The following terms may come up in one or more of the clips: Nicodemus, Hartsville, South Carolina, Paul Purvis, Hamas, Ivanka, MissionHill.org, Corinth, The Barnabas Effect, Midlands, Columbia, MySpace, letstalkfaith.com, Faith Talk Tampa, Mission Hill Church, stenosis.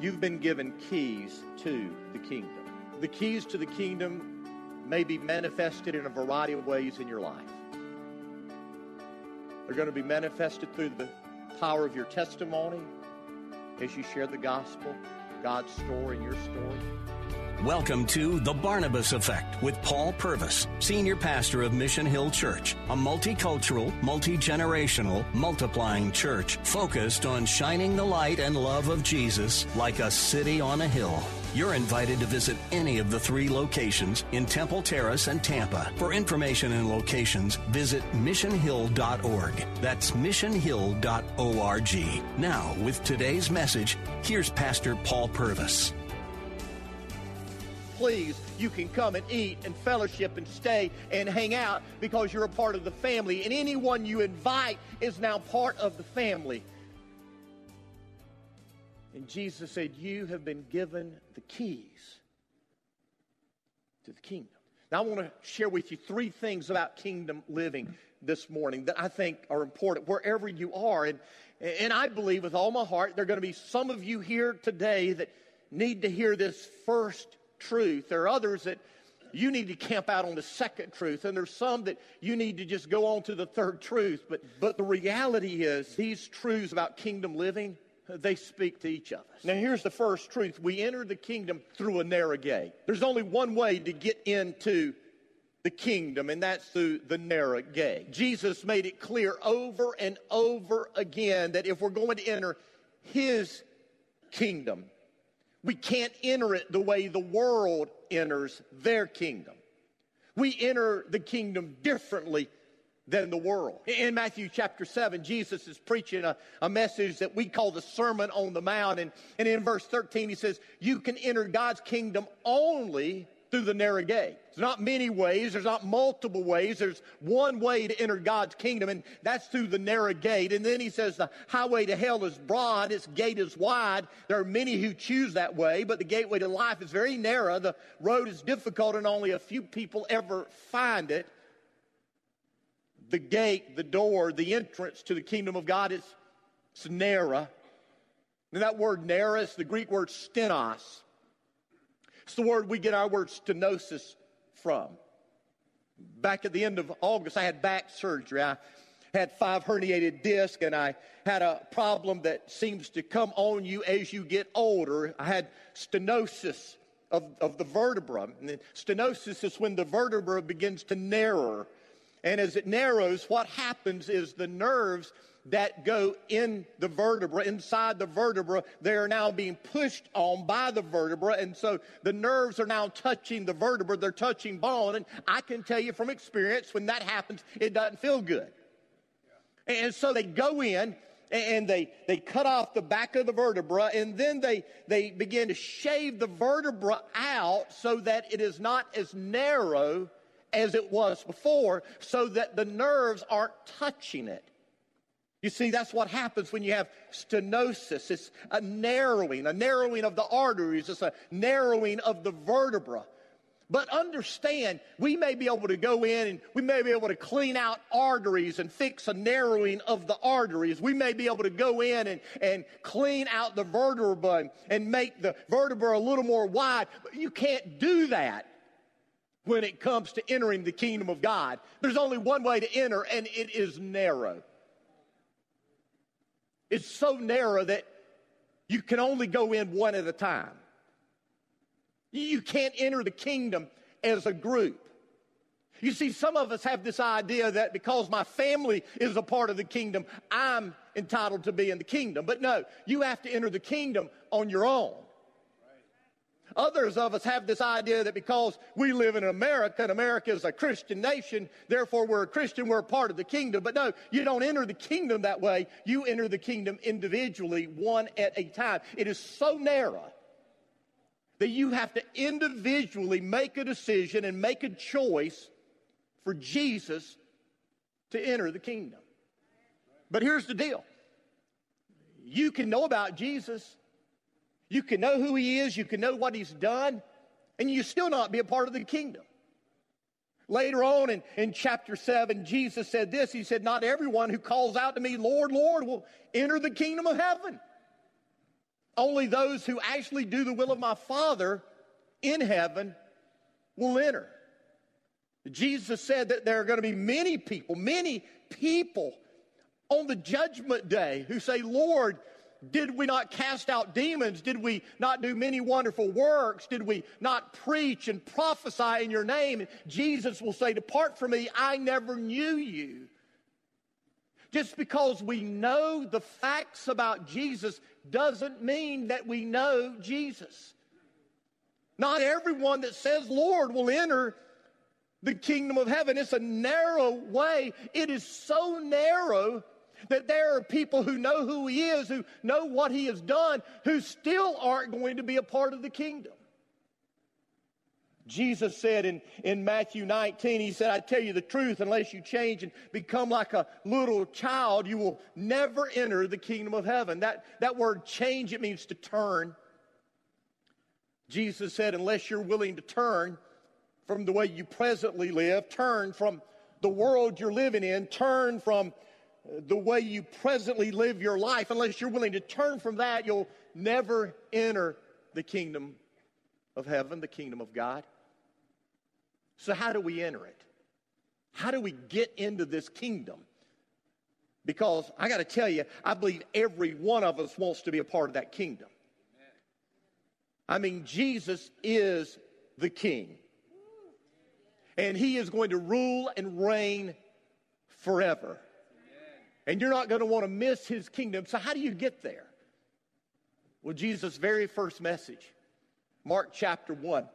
You've been given keys to the kingdom. The keys to the kingdom may be manifested in a variety of ways in your life. They're going to be manifested through the power of your testimony as you share the gospel, God's story, and your story. Welcome to The Barnabas Effect with Paul Purvis, Senior Pastor of Mission Hill Church, a multicultural, multi-generational, multiplying church focused on shining the light and love of Jesus like a city on a hill. You're invited to visit any of the three locations in Temple Terrace and Tampa. For information and locations, visit MissionHill.org. That's MissionHill.org. Now, with today's message, here's Pastor Paul Purvis. Please, you can come and eat and fellowship and stay and hang out because you're a part of the family. And anyone you invite is now part of the family. And Jesus said, you have been given the keys to the kingdom. Now I want to share with you three things about kingdom living this morning that I think are important wherever you are. And I believe with all my heart there are going to be some of you here today that need to hear this first truth. There are others that you need to camp out on the second truth, and there's some that you need to just go on to the third truth. But the reality is these truths about kingdom living, they speak to each of us. Now here's the first truth. We enter the kingdom through a narrow gate. There's only one way to get into the kingdom, and that's through the narrow gate. Jesus made it clear over and over again that if we're going to enter his kingdom, we can't enter it the way the world enters their kingdom. We enter the kingdom differently than the world. In Matthew chapter 7, Jesus is preaching a message that we call the Sermon on the Mount. And in verse 13, he says, you can enter God's kingdom only through the narrow gate. There's not many ways. There's not multiple ways. There's one way to enter God's kingdom, and that's through the narrow gate. And then he says the highway to hell is broad. Its gate is wide. There are many who choose that way, but the gateway to life is very narrow. The road is difficult, and only a few people ever find it. The gate, the door, the entrance to the kingdom of God is narrow. And that word narrow is the Greek word stenos. It's the word we get our word stenosis from. Back at the end of August, I had back surgery. I had 5 herniated discs, and I had a problem that seems to come on you as you get older. I had stenosis of the vertebra. And stenosis is when the vertebra begins to narrow. And as it narrows, what happens is the nerves that go in the vertebra, inside the vertebra, they are now being pushed on by the vertebra, and so the nerves are now touching the vertebra, they're touching bone, and I can tell you from experience, when that happens, it doesn't feel good. Yeah. And so they go in, and they cut off the back of the vertebra, and then they begin to shave the vertebra out so that it is not as narrow as it was before, so that the nerves aren't touching it. You see, that's what happens when you have stenosis. It's a narrowing of the arteries. It's a narrowing of the vertebra. But understand, we may be able to go in and we may be able to clean out arteries and fix a narrowing of the arteries. We may be able to go in and clean out the vertebra and make the vertebra a little more wide. But you can't do that when it comes to entering the kingdom of God. There's only one way to enter, and it is narrow. It's so narrow that you can only go in one at a time. You can't enter the kingdom as a group. You see, some of us have this idea that because my family is a part of the kingdom, I'm entitled to be in the kingdom. But no, you have to enter the kingdom on your own. Others of us have this idea that because we live in America, and America is a Christian nation, therefore we're a Christian, we're a part of the kingdom. But no, you don't enter the kingdom that way. You enter the kingdom individually, one at a time. It is so narrow that you have to individually make a decision and make a choice for Jesus to enter the kingdom. But here's the deal. You can know about Jesus. You can know who he is. You can know what he's done. And you still not be a part of the kingdom. Later on in chapter 7, Jesus said this. He said, not everyone who calls out to me, Lord, Lord, will enter the kingdom of heaven. Only those who actually do the will of my Father in heaven will enter. Jesus said that there are going to be many people on the judgment day who say, Lord, did we not cast out demons? Did we not do many wonderful works? Did we not preach and prophesy in your name? And Jesus will say, depart from me, I never knew you. Just because we know the facts about Jesus doesn't mean that we know Jesus. Not everyone that says, Lord, will enter the kingdom of heaven. It's a narrow way. It is so narrow that there are people who know who he is, who know what he has done, who still aren't going to be a part of the kingdom. Jesus said in Matthew 19, he said, I tell you the truth, unless you change and become like a little child, you will never enter the kingdom of heaven. That word change, it means to turn. Jesus said, unless you're willing to turn from the way you presently live, turn from the world you're living in, turn from the way you presently live your life, unless you're willing to turn from that, you'll never enter the kingdom of heaven, the kingdom of God. So how do we enter it? How do we get into this kingdom? Because I got to tell you, I believe every one of us wants to be a part of that kingdom. I mean, Jesus is the king. And he is going to rule and reign forever. And you're not going to want to miss his kingdom. So how do you get there? Well, Jesus' very first message, Mark chapter 1,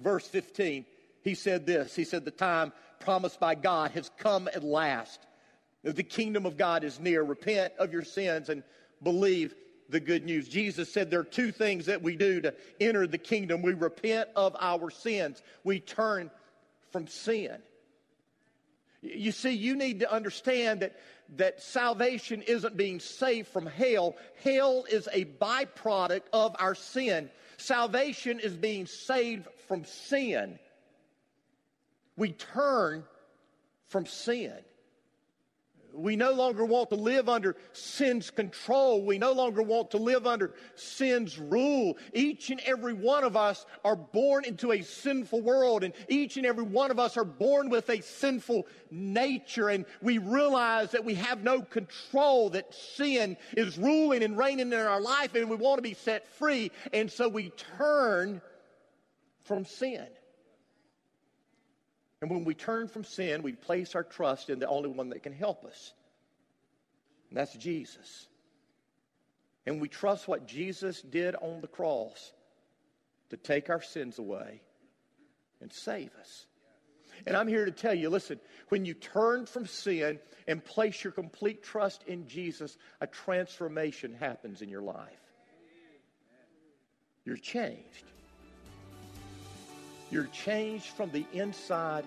verse 15, he said this. He said, the time promised by God has come at last. The kingdom of God is near. Repent of your sins and believe the good news. Jesus said there are two things that we do to enter the kingdom. We repent of our sins. We turn from sin. You see, you need to understand that salvation isn't being saved from hell. Hell is a byproduct of our sin. Salvation is being saved from sin. We turn from sin. We no longer want to live under sin's control. We no longer want to live under sin's rule. Each and every one of us are born into a sinful world, and each and every one of us are born with a sinful nature, and we realize that we have no control, that sin is ruling and reigning in our life, and we want to be set free, and so we turn from sin. And when we turn from sin, we place our trust in the only one that can help us. And that's Jesus. And we trust what Jesus did on the cross to take our sins away and save us. And I'm here to tell you, listen, when you turn from sin and place your complete trust in Jesus, a transformation happens in your life. You're changed. You're changed from the inside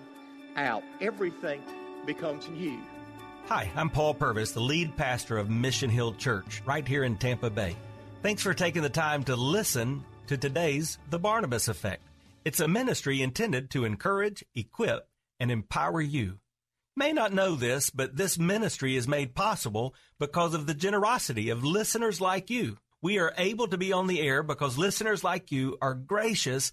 out. Everything becomes new. Hi, I'm Paul Purvis, the lead pastor of Mission Hill Church right here in Tampa Bay. Thanks for taking the time to listen to today's The Barnabas Effect. It's a ministry intended to encourage, equip, and empower you. You may not know this, but this ministry is made possible because of the generosity of listeners like you. We are able to be on the air because listeners like you are gracious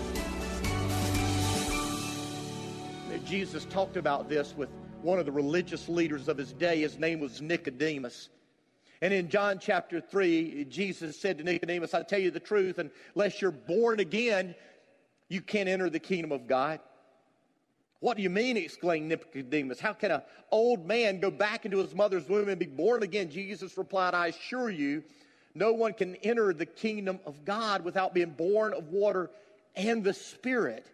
that Jesus talked about this with one of the religious leaders of his day. His name was Nicodemus. And in John chapter 3, Jesus said to Nicodemus, I tell you the truth, unless you're born again, you can't enter the kingdom of God. What do you mean, exclaimed Nicodemus. How can an old man go back into his mother's womb and be born again? Jesus replied, I assure you, no one can enter the kingdom of God without being born of water and the Spirit.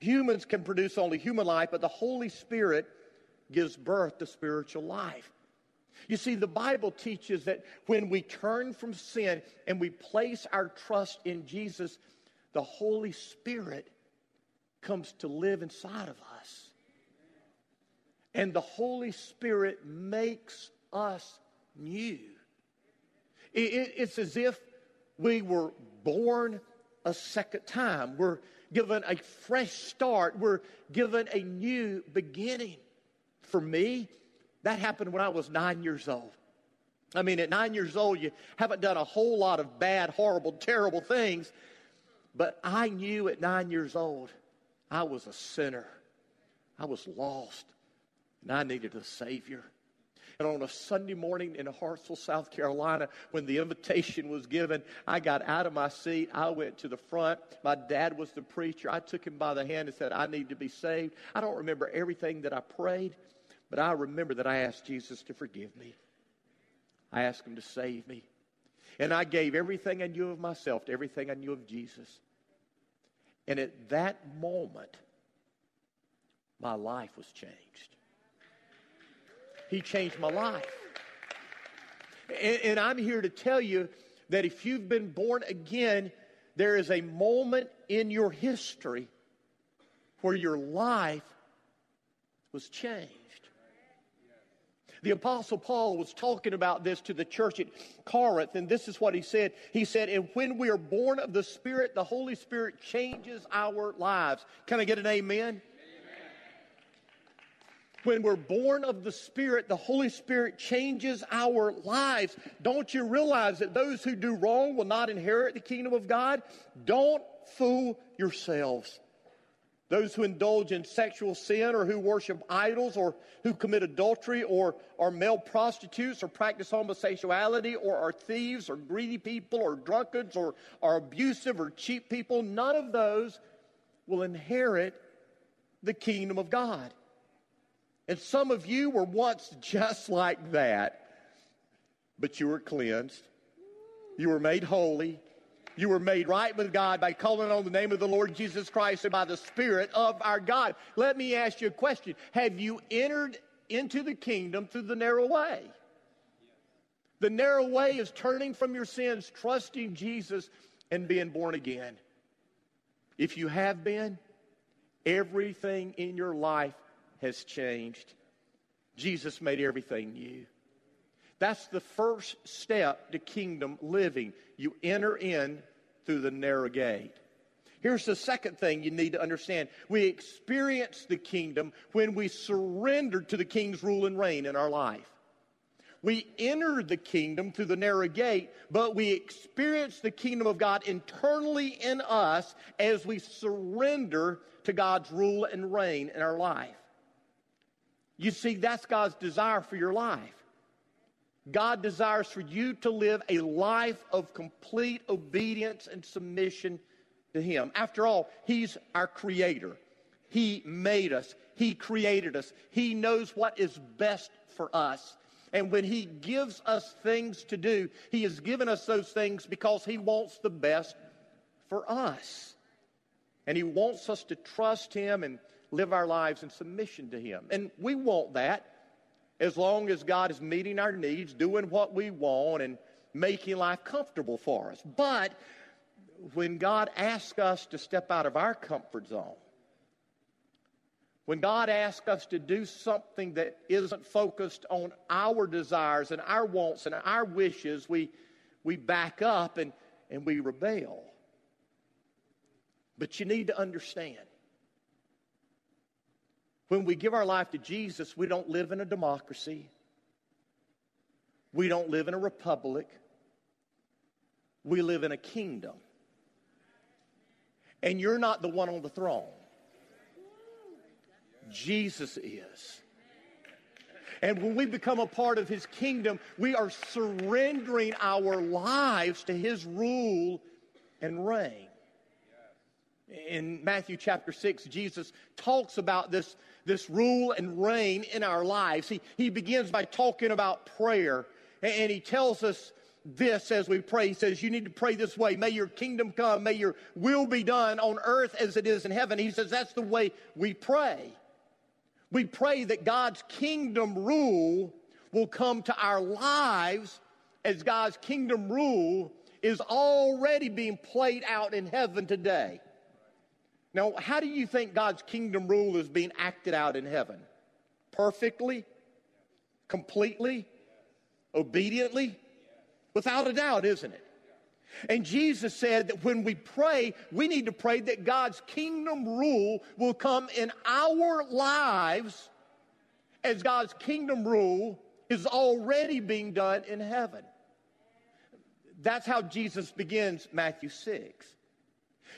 Humans can produce only human life, but the Holy Spirit gives birth to spiritual life. You see, the Bible teaches that when we turn from sin and we place our trust in Jesus, the Holy Spirit comes to live inside of us. And the Holy Spirit makes us new. It's as if we were born a second time. We're given a fresh start. We're given a new beginning. For me, that happened when I was 9 years old. I mean, at 9 years old, you haven't done a whole lot of bad, horrible, terrible things. But I knew at 9 years old, I was a sinner. I was lost. And I needed a Savior. And on a Sunday morning in Hartsville, South Carolina, when the invitation was given, I got out of my seat. I went to the front. My dad was the preacher. I took him by the hand and said, I need to be saved. I don't remember everything that I prayed, but I remember that I asked Jesus to forgive me. I asked him to save me. And I gave everything I knew of myself to everything I knew of Jesus. And at that moment, my life was changed. He changed my life. And I'm here to tell you that if you've been born again, there is a moment in your history where your life was changed. The Apostle Paul was talking about this to the church at Corinth, and this is what he said. He said, and when we are born of the Spirit, the Holy Spirit changes our lives. Can I get an amen? When we're born of the Spirit, the Holy Spirit changes our lives. Don't you realize that those who do wrong will not inherit the kingdom of God? Don't fool yourselves. Those who indulge in sexual sin or who worship idols or who commit adultery or are male prostitutes or practice homosexuality or are thieves or greedy people or drunkards or are abusive or cheat people, none of those will inherit the kingdom of God. And some of you were once just like that, but you were cleansed. You were made holy. You were made right with God by calling on the name of the Lord Jesus Christ and by the Spirit of our God. Let me ask you a question. Have you entered into the kingdom through the narrow way? The narrow way is turning from your sins, trusting Jesus, and being born again. If you have been, everything in your life has changed. Jesus made everything new. That's the first step to kingdom living. You enter in through the narrow gate. Here's the second thing you need to understand. We experience the kingdom when we surrender to the king's rule and reign in our life. We enter the kingdom through the narrow gate, but we experience the kingdom of God internally in us as we surrender to God's rule and reign in our life. You see, that's God's desire for your life. God desires for you to live a life of complete obedience and submission to Him. After all, He's our Creator. He made us. He created us. He knows what is best for us. And when He gives us things to do, He has given us those things because He wants the best for us. And He wants us to trust Him and live our lives in submission to Him. And we want that as long as God is meeting our needs, doing what we want, and making life comfortable for us. But when God asks us to step out of our comfort zone, when God asks us to do something that isn't focused on our desires and our wants and our wishes, we back up and we rebel. But you need to understand, when we give our life to Jesus, we don't live in a democracy. We don't live in a republic. We live in a kingdom. And you're not the one on the throne. Jesus is. And when we become a part of his kingdom, we are surrendering our lives to his rule and reign. In Matthew chapter 6, Jesus talks about this rule and reign in our lives. He begins by talking about prayer, and he tells us this as we pray. He says, you need to pray this way. May your kingdom come. May your will be done on earth as it is in heaven. He says that's the way we pray. We pray that God's kingdom rule will come to our lives as God's kingdom rule is already being played out in heaven today. Now, how do you think God's kingdom rule is being acted out in heaven? Perfectly? Completely? Obediently? Without a doubt, isn't it? And Jesus said that when we pray, we need to pray that God's kingdom rule will come in our lives as God's kingdom rule is already being done in heaven. That's how Jesus begins Matthew 6.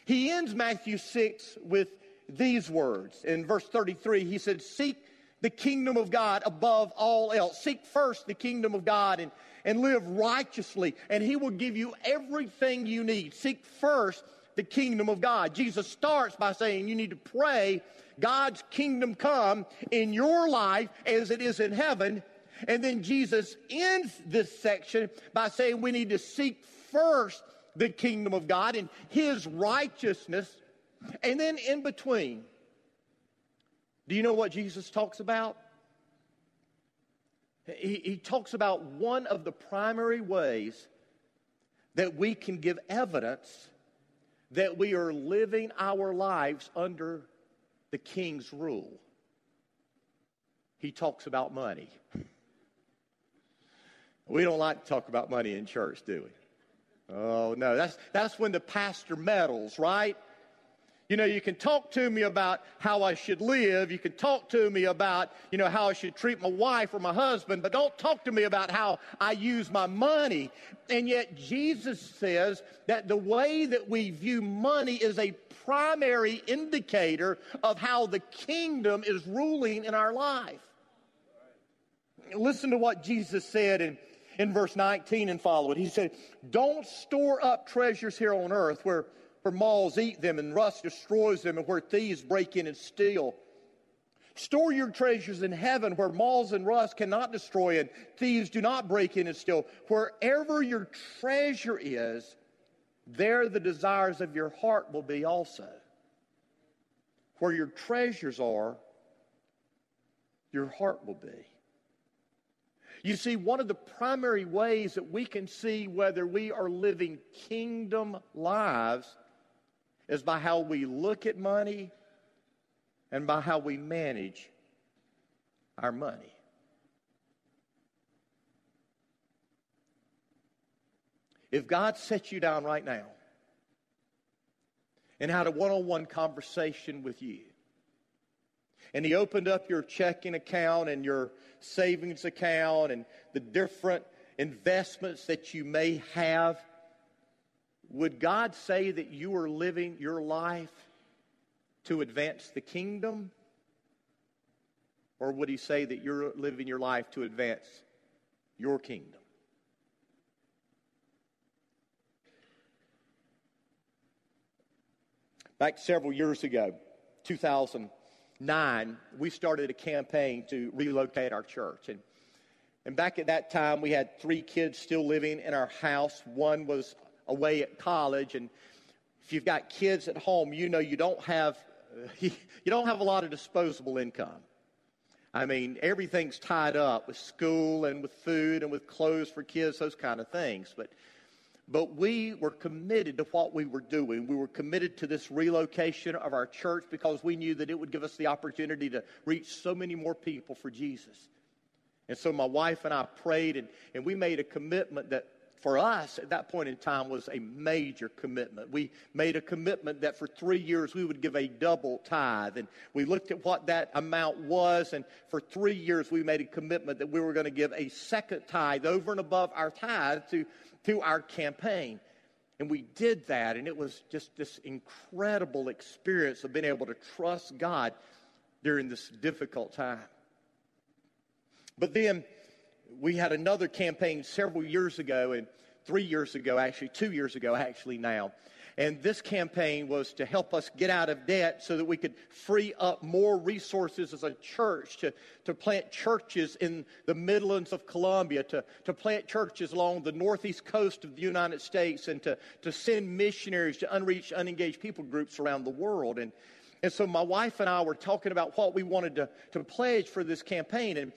He ends Matthew 6 with these words. In verse 33, he said, seek the kingdom of God above all else. Seek first the kingdom of God and live righteously, and he will give you everything you need. Seek first the kingdom of God. Jesus starts by saying you need to pray God's kingdom come in your life as it is in heaven. And then Jesus ends this section by saying we need to seek first the kingdom of God and his righteousness. And then in between, do you know what Jesus talks about? He talks about one of the primary ways that we can give evidence that we are living our lives under the king's rule. He talks about money. We don't like to talk about money in church, do we? Oh, no, that's when the pastor meddles, right? You know, you can talk to me about how I should live. You can talk to me about, you know, how I should treat my wife or my husband, but don't talk to me about how I use my money. And yet Jesus says that the way that we view money is a primary indicator of how the kingdom is ruling in our life. Listen to what Jesus said in verse 19 and following. He said, don't store up treasures here on earth where moths eat them and rust destroys them and where thieves break in and steal. Store your treasures in heaven where moths and rust cannot destroy and thieves do not break in and steal. Wherever your treasure is, there the desires of your heart will be also. Where your treasures are, your heart will be. You see, one of the primary ways that we can see whether we are living kingdom lives is by how we look at money and by how we manage our money. If God sets you down right now and had a one-on-one conversation with you, and he opened up your checking account and your savings account and the different investments that you may have, would God say that you are living your life to advance the kingdom? Or would he say that you're living your life to advance your kingdom? Back several years ago, 2009, we started a campaign to relocate our church. And back at that time, we had 3 kids still living in our house. One was away at college. And if you've got kids at home, you know you don't have a lot of disposable income. I mean, everything's tied up with school and with food and with clothes for kids, those kind of things. But we were committed to what we were doing. We were committed to this relocation of our church because we knew that it would give us the opportunity to reach so many more people for Jesus. And so my wife and I prayed, and we made a commitment that for us at that point in time was a major commitment. We made a commitment that for 3 years we would give a double tithe. And we looked at what that amount was, and for 3 years we made a commitment that we were going to give a second tithe over and above our tithe to our campaign. And we did that, and it was just this incredible experience of being able to trust God during this difficult time. But then we had another campaign several years ago, and 2 years ago now. And this campaign was to help us get out of debt so that we could free up more resources as a church to plant churches in the Midlands of Columbia, to plant churches along the northeast coast of the United States, and to send missionaries to unreached, unengaged people groups around the world. And so my wife and I were talking about what we wanted to pledge for this campaign. And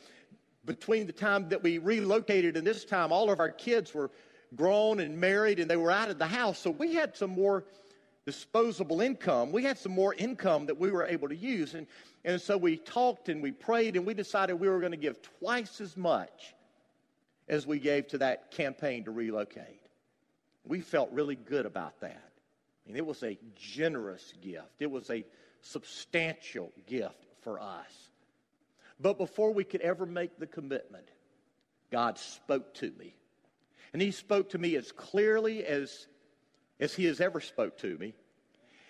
between the time that we relocated and this time, all of our kids were grown and married, and they were out of the house, so we had some more disposable income. We had some more income that we were able to use, and so we talked and we prayed, and we decided we were going to give twice as much as we gave to that campaign to relocate. We felt really good about that. I mean, it was a generous gift. It was a substantial gift for us. But before we could ever make the commitment, God spoke to me. And he spoke to me as clearly as he has ever spoke to me.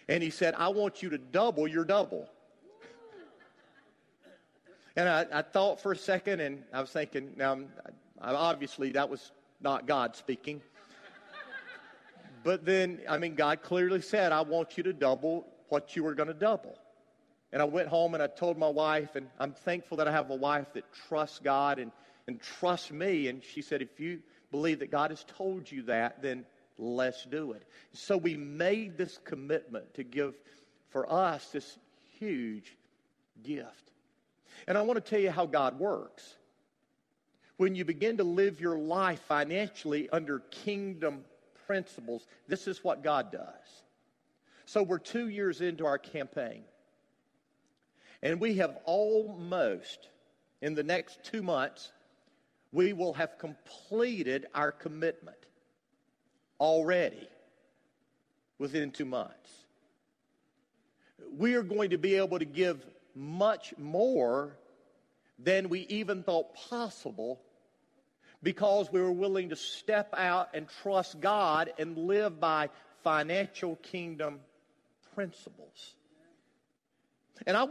And he said, I want you to double your double. And I thought for a second, and I was thinking, now, obviously that was not God speaking. But then, I mean, God clearly said, I want you to double what you were going to double. And I went home and I told my wife, and I'm thankful that I have a wife that trusts God and trusts me. And she said, if you believe that God has told you that, then let's do it. So we made this commitment to give, for us, this huge gift. And I want to tell you how God works. When you begin to live your life financially under kingdom principles, this is what God does. So we're 2 years into our campaign, and we have almost, in the next 2 months, we will have completed our commitment already within 2 months. We are going to be able to give much more than we even thought possible because we were willing to step out and trust God and live by financial kingdom principles. And I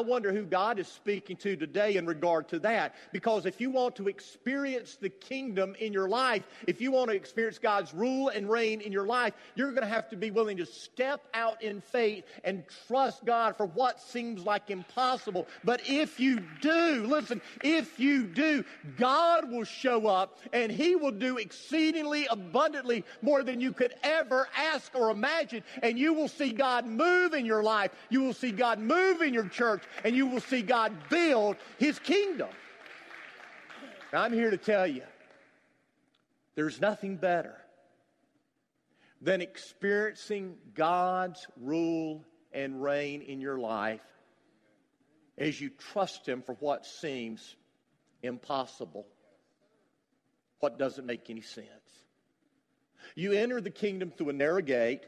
wonder who God is speaking to today in regard to that. Because if you want to experience the kingdom in your life, if you want to experience God's rule and reign in your life, you're going to have to be willing to step out in faith and trust God for what seems like impossible. But if you do, listen, if you do, God will show up and he will do exceedingly abundantly more than you could ever ask or imagine. And you will see God move in your life. You will see God move in your church, and you will see God build his kingdom. Now, I'm here to tell you, there's nothing better than experiencing God's rule and reign in your life as you trust him for what seems impossible, what doesn't make any sense. You enter the kingdom through a narrow gate.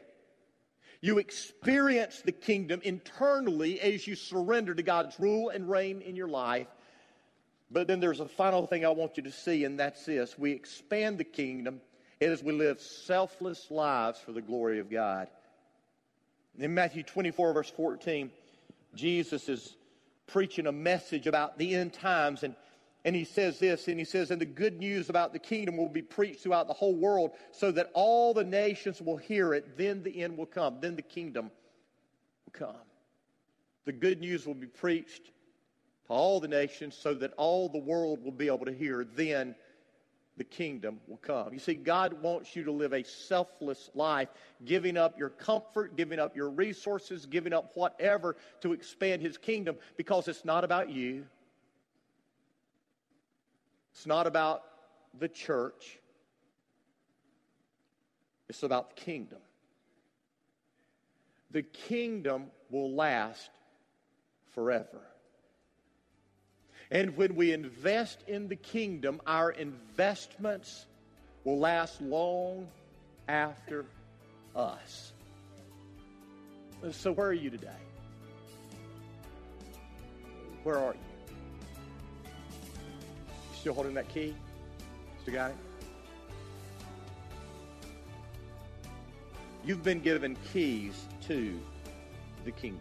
You experience the kingdom internally as you surrender to God's rule and reign in your life. But then there's a final thing I want you to see, and that's this. We expand the kingdom as we live selfless lives for the glory of God. In Matthew 24, verse 14, Jesus is preaching a message about the end times, and he says this, and he says, and the good news about the kingdom will be preached throughout the whole world so that all the nations will hear it. Then the end will come. Then the kingdom will come. The good news will be preached to all the nations so that all the world will be able to hear. Then the kingdom will come. You see, God wants you to live a selfless life, giving up your comfort, giving up your resources, giving up whatever to expand his kingdom, because it's not about you. It's not about the church. It's about the kingdom. The kingdom will last forever. And when we invest in the kingdom, our investments will last long after us. So where are you today? Where are you? Still holding that key? Still got it? You've been given keys to the kingdom.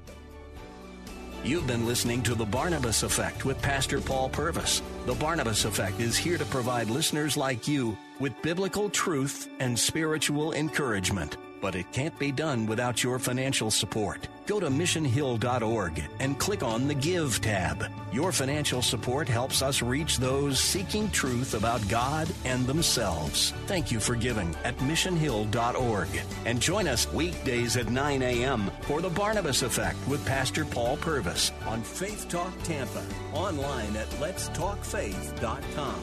You've been listening to The Barnabas Effect with Pastor Paul Purvis. The Barnabas Effect is here to provide listeners like you with biblical truth and spiritual encouragement. But it can't be done without your financial support. Go to MissionHill.org and click on the Give tab. Your financial support helps us reach those seeking truth about God and themselves. Thank you for giving at MissionHill.org. And join us weekdays at 9 a.m. for The Barnabas Effect with Pastor Paul Purvis on Faith Talk Tampa, online at letstalkfaith.com.